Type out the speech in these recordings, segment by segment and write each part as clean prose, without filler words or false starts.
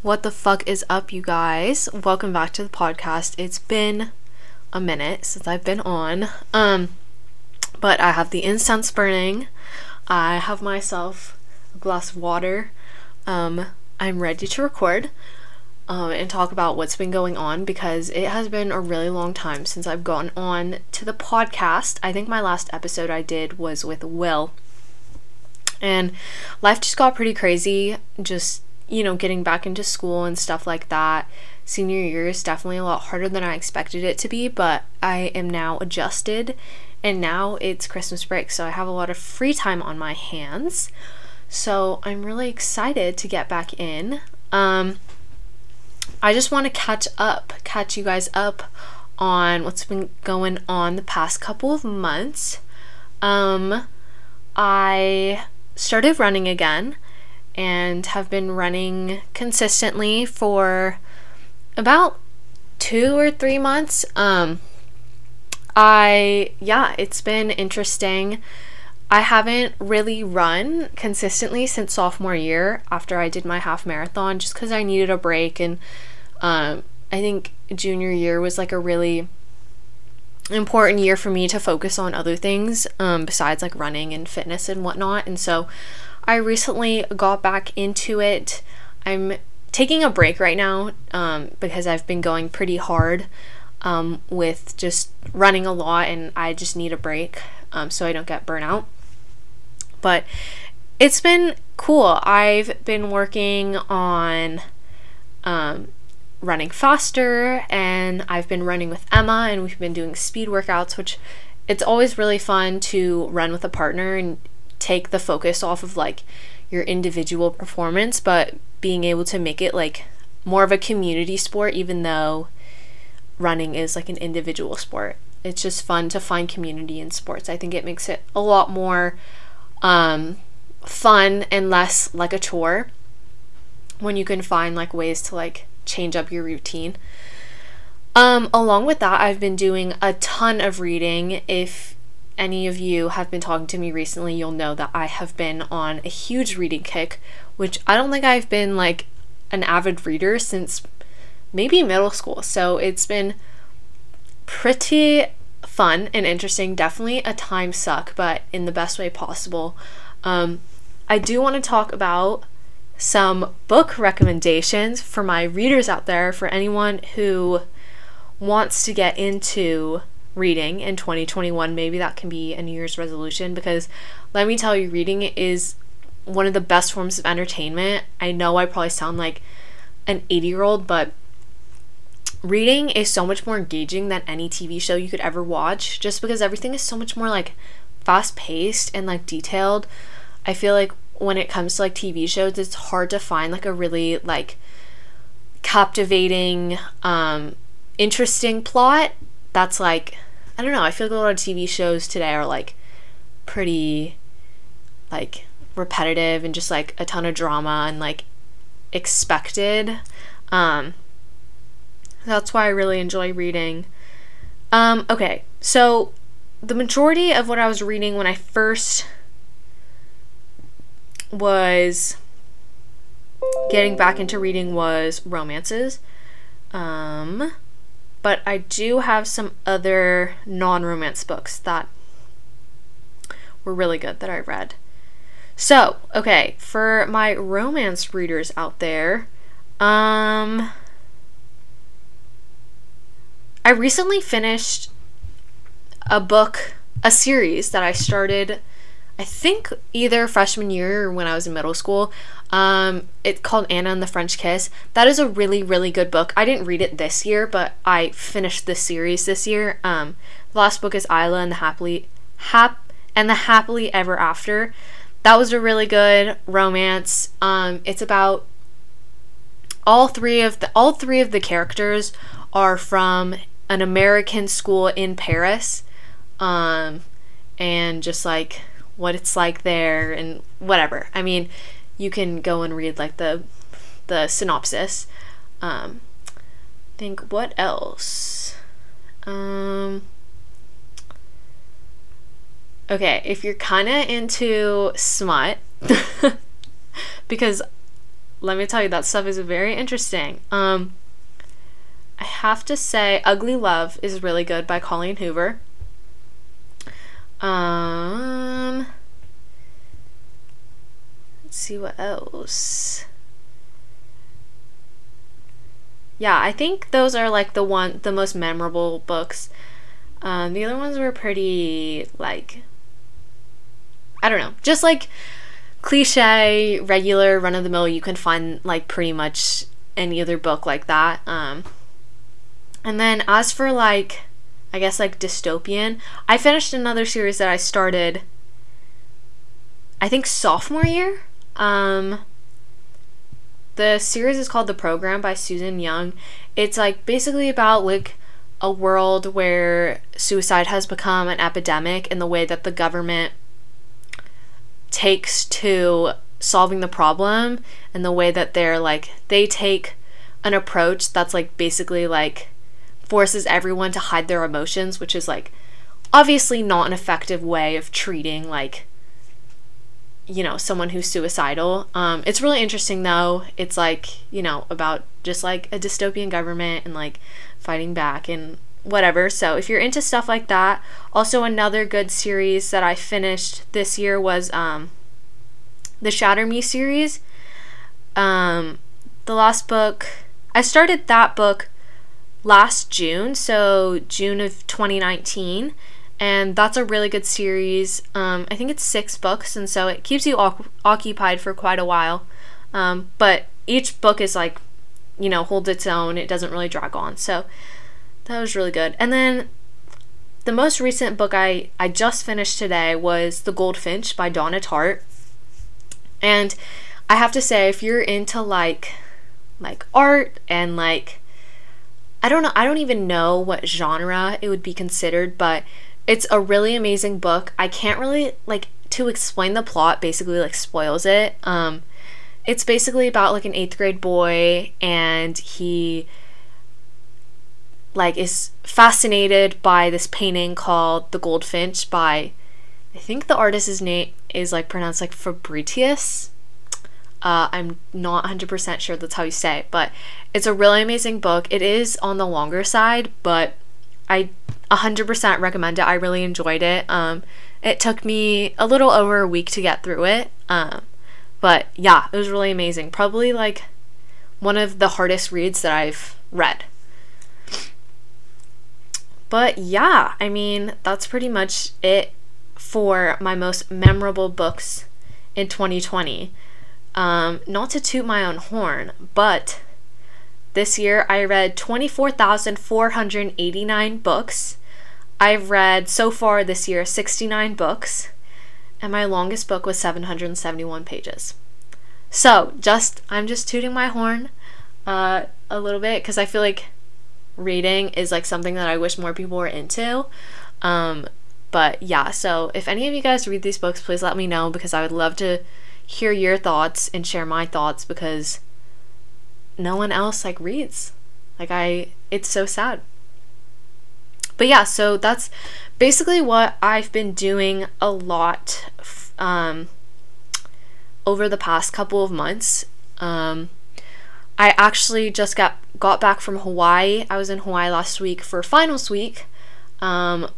What the fuck is up, you guys? Welcome back to the podcast. It's been a minute since I've been on, but I have the incense burning. I have myself a glass of water. I'm ready to record and talk about what's been going on, because it has been a really long time since I've gone on to the podcast. I think my last episode I did was with Will, and life just got pretty crazy, just, you know, getting back into school and stuff like that. Senior year is definitely a lot harder than I expected it to be, but I am now adjusted, and now it's Christmas break, so I have a lot of free time on my hands. So I'm really excited to get back in. I just want to catch you guys up on what's been going on the past couple of months. I started running again, and have been running consistently for about 2 or 3 months. It's been interesting. I haven't really run consistently since sophomore year after I did my half marathon, just because I needed a break, and I think junior year was like a really important year for me to focus on other things besides like running and fitness and whatnot. And so I recently got back into it. I'm taking a break right now because I've been going pretty hard with just running a lot, and I just need a break so I don't get burnout. But it's been cool. I've been working on running faster, and I've been running with Emma, and we've been doing speed workouts, which it's always really fun to run with a partner and take the focus off of like your individual performance, but being able to make it like more of a community sport, even though running is like an individual sport. It's just fun to find community in sports. I think it makes it a lot more fun and less like a chore when you can find like ways to like change up your routine. Along with that, I've been doing a ton of reading. If any of you have been talking to me recently, you'll know that I have been on a huge reading kick, which I don't think I've been like an avid reader since maybe middle school. So it's been pretty fun and interesting. Definitely a time suck, but in the best way possible. I do want to talk about some book recommendations for my readers out there, for anyone who wants to get into reading in 2021. Maybe that can be a New Year's resolution, because let me tell you, reading is one of the best forms of entertainment. I know I probably sound like an 80-year-old, but reading is so much more engaging than any TV show you could ever watch, just because everything is so much more like fast-paced and like detailed. I feel like when it comes to like TV shows, it's hard to find like a really like captivating, interesting plot that's like, I don't know, I feel like a lot of TV shows today are like pretty like repetitive and just like a ton of drama and like expected. That's why I really enjoy reading. Okay, so the majority of what I was reading when I first was getting back into reading was romances. But I do have some other non-romance books that were really good that I read. So, okay, for my romance readers out there, I recently finished a book, a series that I started, I think either freshman year or when I was in middle school. It's called Anna and the French Kiss. That is a really, really good book. I didn't read it this year, but I finished this series this year. The last book is Isla and the Happily Ever After. That was a really good romance. It's about all three of the characters are from an American school in Paris, and just like what it's like there and whatever. I mean, you can go and read like the synopsis. Think what else? Okay, if you're kind of into smut, because let me tell you, that stuff is very interesting. I have to say Ugly Love is really good by Colleen Hoover. Let's see what else. Yeah, I think those are like the most memorable books. The other ones were pretty, like, I don't know, just like cliche, regular, run of the mill. You can find like pretty much any other book like that. And then as for like, I guess like dystopian, I finished another series that I started, I think sophomore year. The series is called The Program by Susan Young. It's like basically about like a world where suicide has become an epidemic, and the way that the government takes to solving the problem, and the way that they're like, they take an approach that's like basically like forces everyone to hide their emotions, which is like obviously not an effective way of treating like, you know, someone who's suicidal. It's really interesting though. It's like, you know, about just like a dystopian government and like fighting back and whatever. So if you're into stuff like that. Also another good series that I finished this year was the Shatter Me series. The last book, I started that book last June, so June of 2019. And that's a really good series. I think it's 6 books, and so it keeps you occupied for quite a while. But each book is like, you know, holds its own. It doesn't really drag on. So that was really good. And then the most recent book I just finished today was The Goldfinch by Donna Tartt. And I have to say, if you're into like art and like, I don't know, I don't even know what genre it would be considered, but it's a really amazing book. I can't really, like, to explain the plot basically, like, spoils it. It's basically about, like, an 8th grade boy, and he, like, is fascinated by this painting called The Goldfinch by, I think the artist's name is, like, pronounced, like, Fabritius. I'm not 100% sure that's how you say it, but it's a really amazing book. It is on the longer side, but I 100% recommend it. I really enjoyed it. It took me a little over a week to get through it, but yeah, it was really amazing. Probably like one of the hardest reads that I've read. But yeah, I mean, that's pretty much it for my most memorable books in 2020. Not to toot my own horn, but this year I read 24,489 books. I've read so far this year 69 books, and my longest book was 771 pages. So I'm just tooting my horn a little bit, because I feel like reading is like something that I wish more people were into. But yeah, so if any of you guys read these books, please let me know, because I would love to hear your thoughts and share my thoughts, because no one else like reads like I. It's so sad. But yeah, so that's basically what I've been doing a lot over the past couple of months. I actually just got back from Hawaii. I was in Hawaii last week for finals week,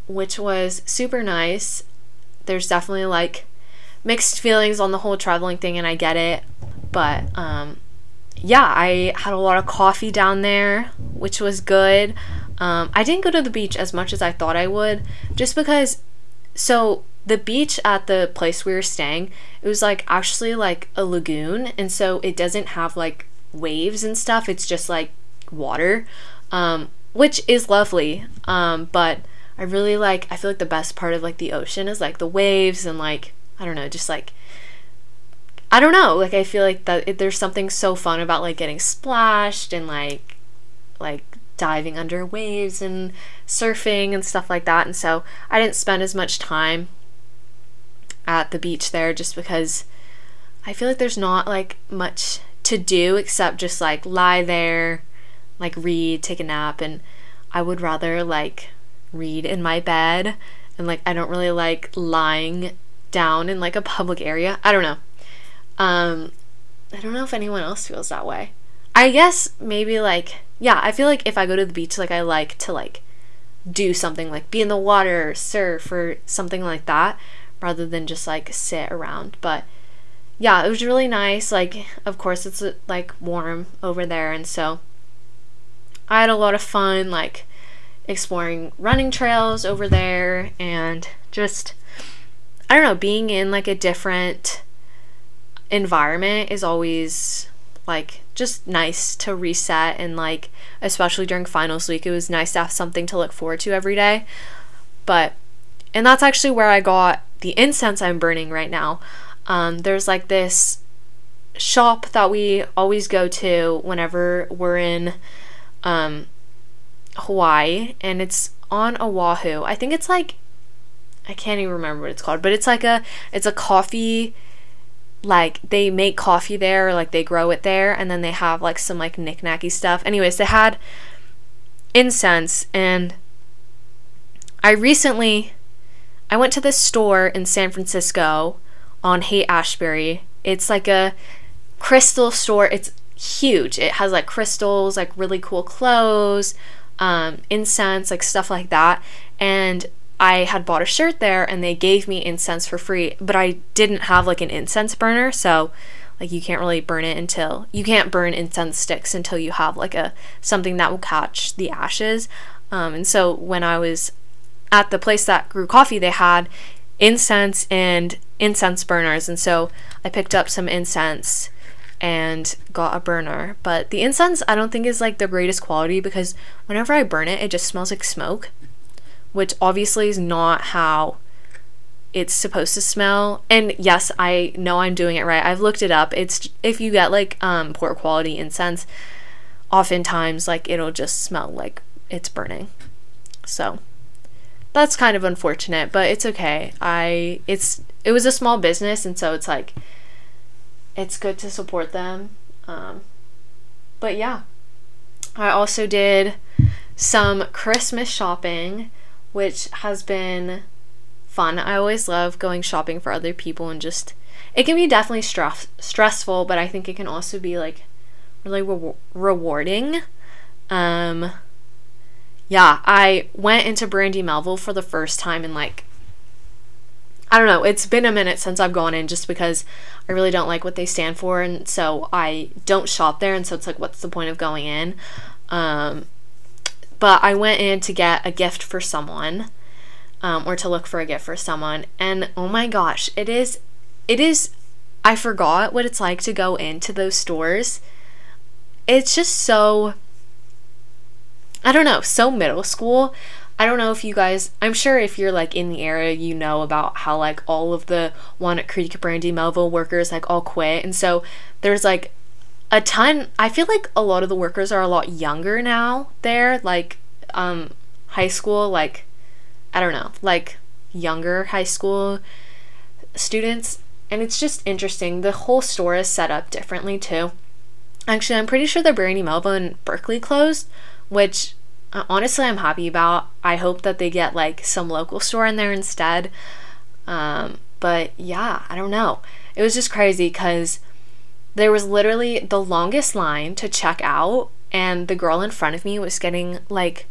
which was super nice. There's definitely like mixed feelings on the whole traveling thing, and I get it, but yeah, I had a lot of coffee down there, which was good. I didn't go to the beach as much as I thought I would, just because, so the beach at the place we were staying, it was like actually like a lagoon, and so it doesn't have like waves and stuff. It's just like water, which is lovely. But I really like, I feel like the best part of like the ocean is like the waves, and like, I don't know, just like, I don't know, like I feel like that there's something so fun about like getting splashed and like diving under waves and surfing and stuff like that. And so I didn't spend as much time at the beach there, just because I feel like there's not like much to do except just like lie there, like read, take a nap, and I would rather like read in my bed, and like I don't really like lying down in like a public area. I don't know. I don't know if anyone else feels that way. I guess maybe, like, yeah, I feel like if I go to the beach, like, I like to, like, do something, like, be in the water, surf, or something like that, rather than just, like, sit around. But yeah, it was really nice. Like, of course, it's, like, warm over there, and so I had a lot of fun, like, exploring running trails over there, and just, I don't know, being in, like, a different environment is always, like, just nice to reset. And, like, especially during finals week, it was nice to have something to look forward to every day. But, and that's actually where I got the incense I'm burning right now. There's, like, this shop that we always go to whenever we're in Hawaii, and it's on Oahu. I think it's, like, I can't even remember what it's called, but it's like a coffee, like, they make coffee there, like, they grow it there, and then they have, like, some, like, knick-knacky stuff. Anyways, they had incense, and I went to this store in San Francisco on Haight-Ashbury. It's like a crystal store. It's huge. It has, like, crystals, like, really cool clothes, incense, like, stuff like that. And I had bought a shirt there, and they gave me incense for free, but I didn't have, like, an incense burner, so, like, you can't really burn it until, you can't burn incense sticks until you have, like, something that will catch the ashes, and so when I was at the place that grew coffee, they had incense and incense burners, and so I picked up some incense and got a burner. But the incense, I don't think, is, like, the greatest quality, because whenever I burn it, it just smells like smoke, which obviously is not how it's supposed to smell. And yes, I know I'm doing it right. I've looked it up. It's, if you get, like, poor quality incense, oftentimes, like, it'll just smell like it's burning. So that's kind of unfortunate, but it's okay. It was a small business, and so it's, like, it's good to support them. But yeah, I also did some Christmas shopping, which has been fun. I always love going shopping for other people, and just, it can be definitely stressful, but I think it can also be, like, really rewarding. Yeah, I went into Brandy Melville for the first time in, like, I don't know, it's been a minute since I've gone in, just because I really don't like what they stand for, and so I don't shop there, and so it's like, what's the point of going in? But I went in to get a gift for someone, or to look for a gift for someone, and oh my gosh, it is, I forgot what it's like to go into those stores. It's just so, I don't know, so middle school. I don't know if you guys, I'm sure if you're, like, in the area, you know about how, like, all of the Walnut Creek Brandy Melville workers, like, all quit, and so there's, like, a ton. I feel like a lot of the workers are a lot younger now there, like, high school, like, I don't know, like, younger high school students, and it's just interesting. The whole store is set up differently too. Actually, I'm pretty sure the Brandy Melville in Berkeley closed, which honestly I'm happy about. I hope that they get, like, some local store in there instead. But yeah, I don't know, it was just crazy, because there was literally the longest line to check out, and the girl in front of me was getting, like,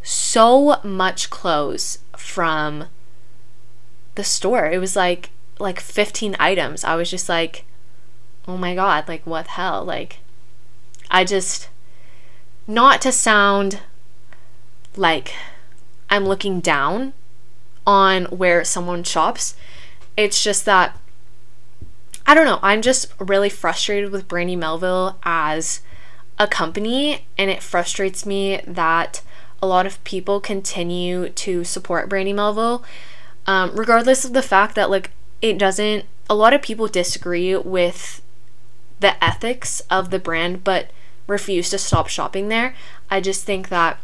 so much clothes from the store. It was like 15 items. I was just like, oh my god, like, what the hell? Like, I just, not to sound like I'm looking down on where someone shops, it's just that, I don't know, I'm just really frustrated with Brandy Melville as a company, and it frustrates me that a lot of people continue to support Brandy Melville, regardless of the fact that, like, it doesn't, a lot of people disagree with the ethics of the brand but refuse to stop shopping there. I just think that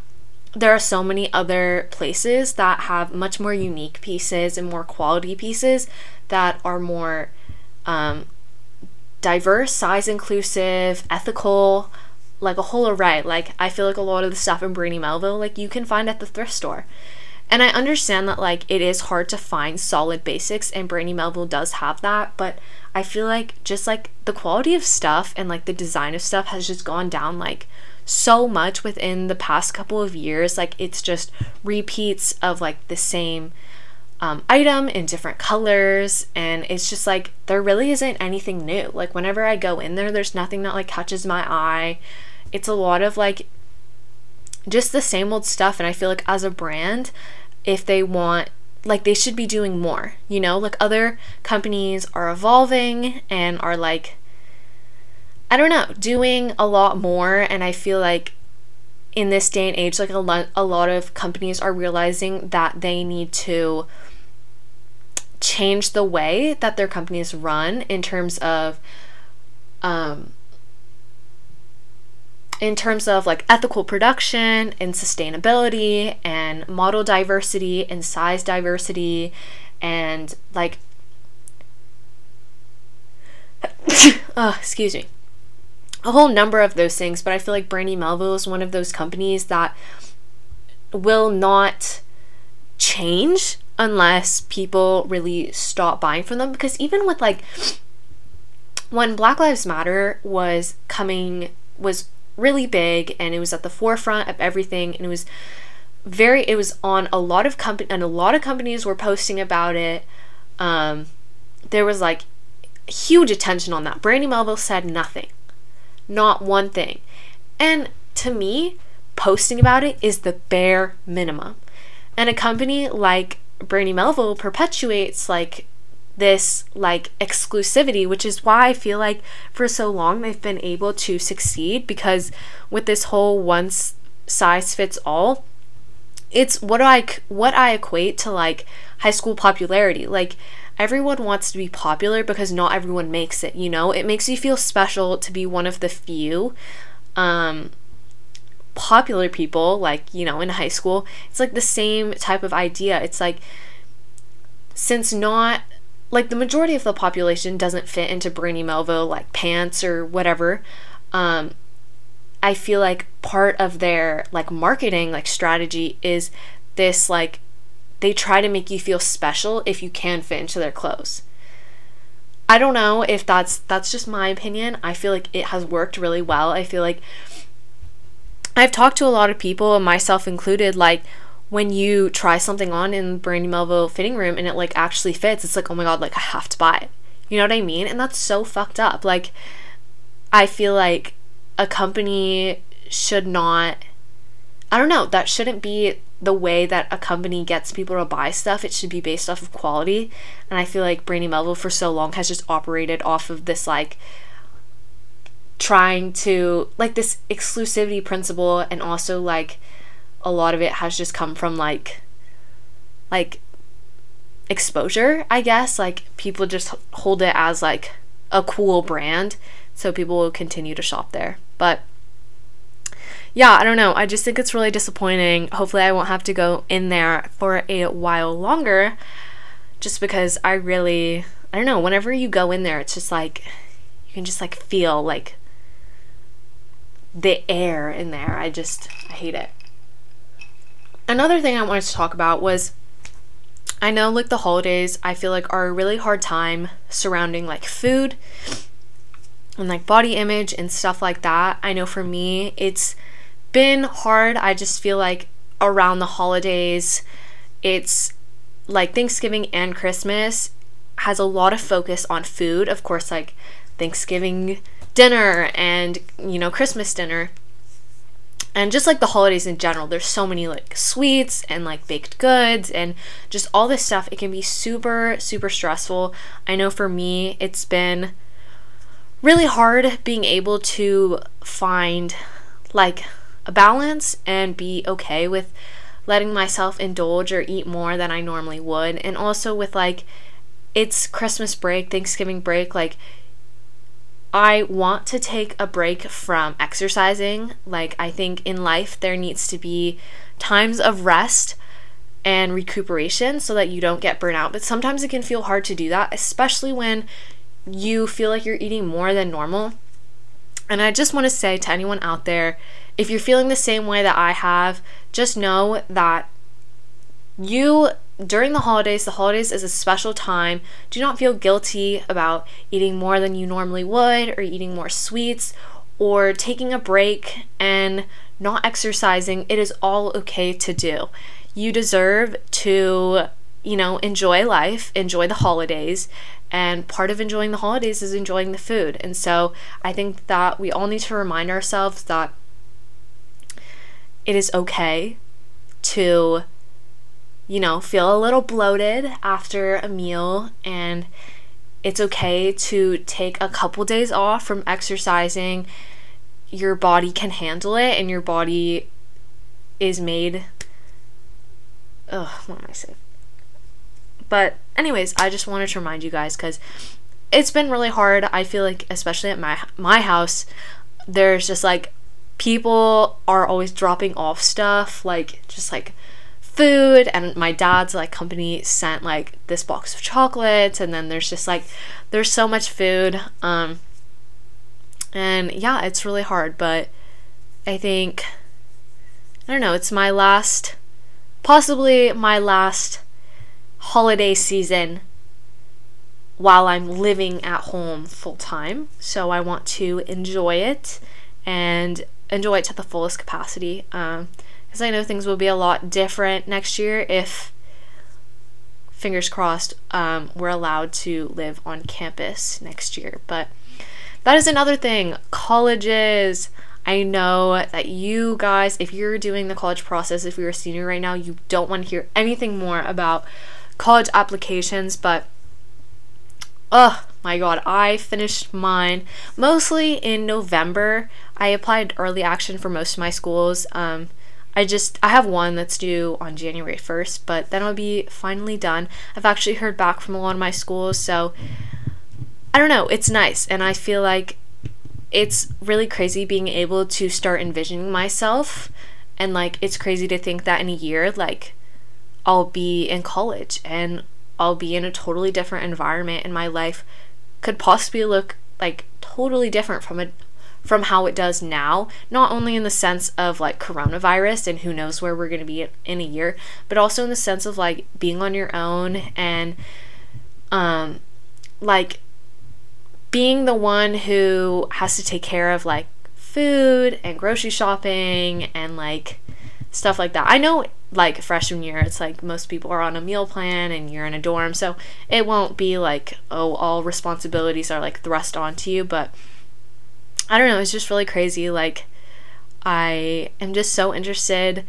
there are so many other places that have much more unique pieces and more quality pieces that are more diverse, size inclusive, ethical, like, a whole array. Like, I feel like a lot of the stuff in Brandy Melville, like, you can find at the thrift store, And I understand that, like, it is hard to find solid basics, and Brandy Melville does have that, but I feel like just, like, the quality of stuff and, like, the design of stuff has just gone down, like, so much within the past couple of years. Like, it's just repeats of, like, the same item in different colors, and it's just like there really isn't anything new. Like, whenever I go in there, there's nothing that, like, catches my eye. It's a lot of, like, just the same old stuff, and I feel like as a brand, if they want, like, they should be doing more, you know? Like, other companies are evolving and are, like, I don't know, doing a lot more, and I feel like in this day and age, like, a lot of companies are realizing that they need to change the way that their companies run in terms of like ethical production and sustainability and model diversity and size diversity and, like, excuse me, a whole number of those things. But I feel like Brandy Melville is one of those companies that will not change unless people really stop buying from them. Because even with, like, when Black Lives Matter was really big, and it was at the forefront of everything, and it was on a lot of company, and a lot of companies were posting about it. There was, like, huge attention on that. Brandy Melville said nothing. Not one thing. And to me, posting about it is the bare minimum. And a company like Brandy Melville perpetuates, like, this, like, exclusivity, which is why I feel like for so long they've been able to succeed, because with this whole one size fits all, it's what I equate to, like, high school popularity. Like, everyone wants to be popular because not everyone makes it, you know? It makes you feel special to be one of the few popular people, like, you know, in high school. It's, like, the same type of idea. It's, like, since not, like, the majority of the population doesn't fit into Brandy Melville, like, pants or whatever, I feel like part of their, like, marketing, like, strategy is this, like, they try to make you feel special if you can fit into their clothes. I don't know if that's just my opinion. I feel like it has worked really well. I feel like I've talked to a lot of people, myself included, like, when you try something on in Brandy Melville fitting room and it, like, actually fits, it's like, oh my god, like, I have to buy it. You know what I mean? And that's so fucked up. Like, I feel like a company should not, I don't know, that shouldn't be the way that a company gets people to buy stuff. It should be based off of quality. And I feel like Brandy Melville for so long has just operated off of this, like, trying to, like, this exclusivity principle, and also, like, a lot of it has just come from, like exposure, I guess. Like, people just hold it as, like, a cool brand, so people will continue to shop there. But yeah, I don't know. I just think it's really disappointing. Hopefully I won't have to go in there for a while longer, just because I don't know, whenever you go in there, it's just like, you can just, like, feel, like, the air in there. I hate it. Another thing I wanted to talk about was, I know, like, the holidays, I feel like, are a really hard time surrounding, like, food and, like, body image and stuff like that. I know for me, it's been hard. I just feel like around the holidays, it's like Thanksgiving and Christmas has a lot of focus on food, of course, like Thanksgiving dinner and, you know, Christmas dinner, and just, like, the holidays in general, there's so many, like, sweets and, like, baked goods and just all this stuff. It can be super, super stressful. I know for me, it's been really hard being able to find, like, a balance and be okay with letting myself indulge or eat more than I normally would. And also with, like, it's Christmas break, Thanksgiving break, like, I want to take a break from exercising. Like, I think in life there needs to be times of rest and recuperation so that you don't get burnt out. But sometimes it can feel hard to do that, especially when you feel like you're eating more than normal. And I just want to say to anyone out there, if you're feeling the same way that I have, just know that You, during the holidays is a special time. Do not feel guilty about eating more than you normally would, or eating more sweets, or taking a break and not exercising. It is all okay to do. You deserve to, you know, enjoy life, enjoy the holidays, and part of enjoying the holidays is enjoying the food. And so I think that we all need to remind ourselves that it is okay to, you know, feel a little bloated after a meal, and it's okay to take a couple days off from exercising. Your body can handle it, and your body is made, but anyways, I just wanted to remind you guys, because it's been really hard. I feel like, especially at my house, there's just like, people are always dropping off stuff, like just like food, and my dad's like company sent like this box of chocolates, and then there's just like, there's so much food, and yeah, it's really hard. But I think, I don't know, it's my last, possibly my last holiday season while I'm living at home full time, so I want to enjoy it and enjoy it to the fullest capacity, because I know things will be a lot different next year if, fingers crossed, we're allowed to live on campus next year. But that is another thing. Colleges, I know that you guys, if you're doing the college process, if you're a senior right now, you don't want to hear anything more about college applications, but oh my god, I finished mine mostly in November. I applied early action for most of my schools. I have one that's due on January 1st, but then I'll be finally done. I've actually heard back from a lot of my schools, so I don't know, it's nice. And I feel like it's really crazy being able to start envisioning myself, and like, it's crazy to think that in a year, like, I'll be in college and I'll be in a totally different environment, and my life could possibly look like totally different from how it does now, not only in the sense of like coronavirus and who knows where we're going to be in a year, but also in the sense of like being on your own, and like being the one who has to take care of like food and grocery shopping and like stuff like that. I know like freshman year, it's like most people are on a meal plan and you're in a dorm, so it won't be like, oh, all responsibilities are like thrust onto you, but I don't know, it's just really crazy. Like, I am just so interested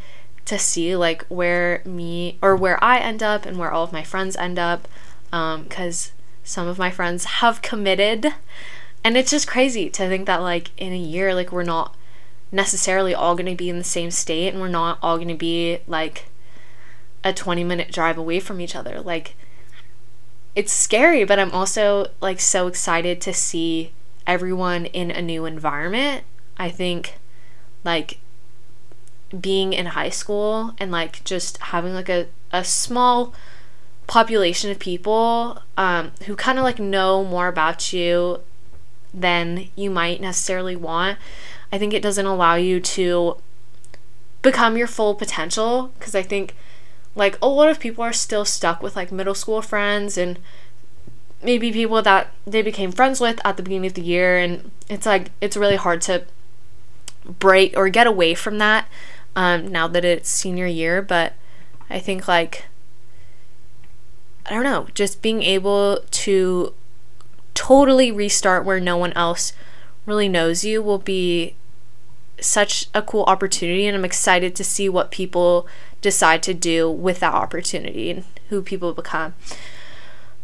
to see like where I end up and where all of my friends end up, because some of my friends have committed, and it's just crazy to think that like in a year, like, we're not necessarily all going to be in the same state, and we're not all going to be like a 20-minute drive away from each other. Like, it's scary, but I'm also like so excited to see everyone in a new environment. I think like being in high school and like just having like a small population of people who kind of like know more about you than you might necessarily want, I think it doesn't allow you to become your full potential, because I think like a lot of people are still stuck with like middle school friends, and maybe people that they became friends with at the beginning of the year, and it's like, it's really hard to break or get away from that now that it's senior year. But I think like, I don't know, just being able to totally restart where no one else really knows you will be such a cool opportunity, and I'm excited to see what people decide to do with that opportunity and who people become.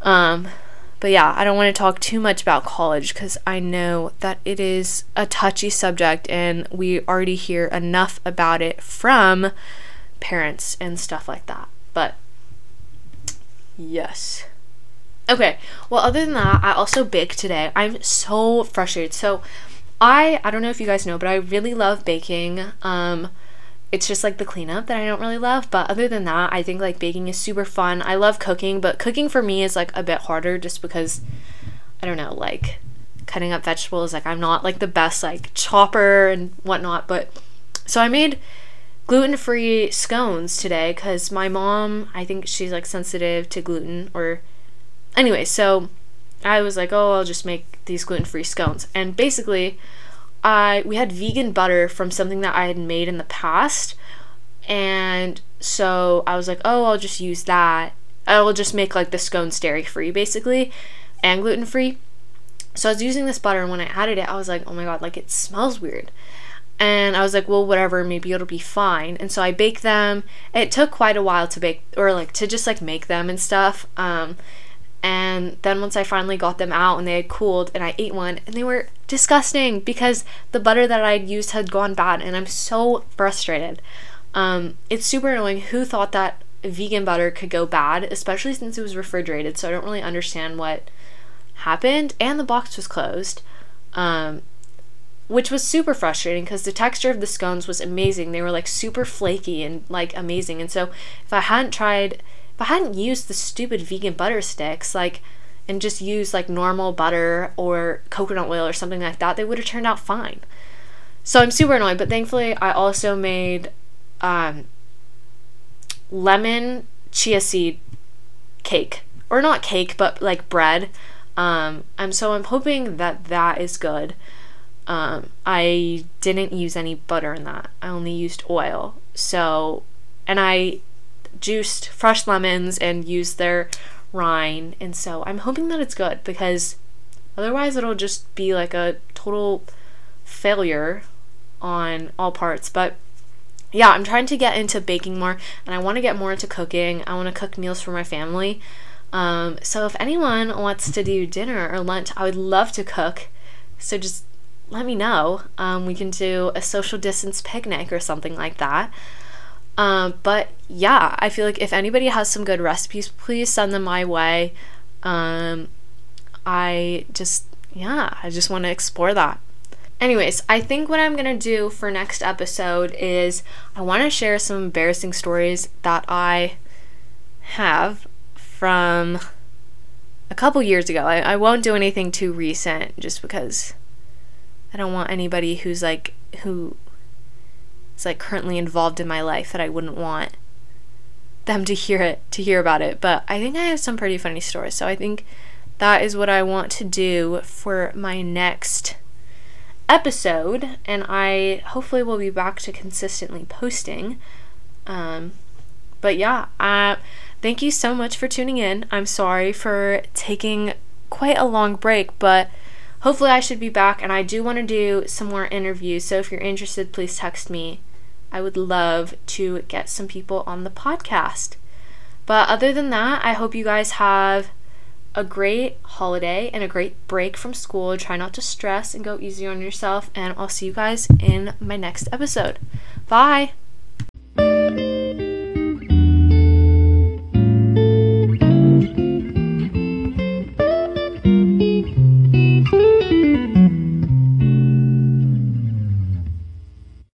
But yeah, I don't want to talk too much about college, because I know that it is a touchy subject, and we already hear enough about it from parents and stuff like that. But yes. Okay, well, other than that, I also baked today. I'm so frustrated. So I don't know if you guys know, but I really love baking. It's just like the cleanup that I don't really love, but other than that, I think like baking is super fun. I love cooking, but cooking for me is like a bit harder, just because, I don't know, like cutting up vegetables, like I'm not like the best like chopper and whatnot. But so I made gluten-free scones today because my mom, I think she's like sensitive to gluten or anyway, so I was like, oh, I'll just make these gluten-free scones. And basically we had vegan butter from something that I had made in the past, and so I was like, oh, I'll just use that. I'll just make like the scones dairy-free basically and gluten-free. So I was using this butter, and when I added it, I was like, oh my god, like it smells weird. And I was like, well, whatever, maybe it'll be fine. And so I baked them. It took quite a while to bake, or like to just like make them and stuff. And then once I finally got them out and they had cooled, and I ate one, and they were disgusting because the butter that I'd used had gone bad, and I'm so frustrated. It's super annoying. Who thought that vegan butter could go bad, especially since it was refrigerated? So I don't really understand what happened, and the box was closed. Which was super frustrating because the texture of the scones was amazing. They were like super flaky and like amazing. And so if I hadn't used the stupid vegan butter sticks, like, and just used like normal butter or coconut oil or something like that, they would have turned out fine. So I'm super annoyed, but thankfully I also made lemon chia seed cake, or not cake, but like bread. I'm hoping that that is good. I didn't use any butter in that. I only used oil. So, and I juiced fresh lemons and used their rind. And so I'm hoping that it's good, because otherwise it'll just be like a total failure on all parts. But yeah, I'm trying to get into baking more, and I want to get more into cooking. I want to cook meals for my family. So if anyone wants to do dinner or lunch, I would love to cook. So just let me know. We can do a social distance picnic or something like that. But yeah, I feel like if anybody has some good recipes, please send them my way. I just want to explore that. Anyways, I think what I'm gonna do for next episode is I want to share some embarrassing stories that I have from a couple years ago. I won't do anything too recent, just because I don't want anybody who's currently involved in my life that I wouldn't want them to hear about it. But I think I have some pretty funny stories. So I think that is what I want to do for my next episode. And I hopefully will be back to consistently posting. But yeah, thank you so much for tuning in. I'm sorry for taking quite a long break, but hopefully I should be back, and I do want to do some more interviews, so if you're interested, please text me. I would love to get some people on the podcast. But other than that, I hope you guys have a great holiday and a great break from school. Try not to stress and go easy on yourself, and I'll see you guys in my next episode. Bye!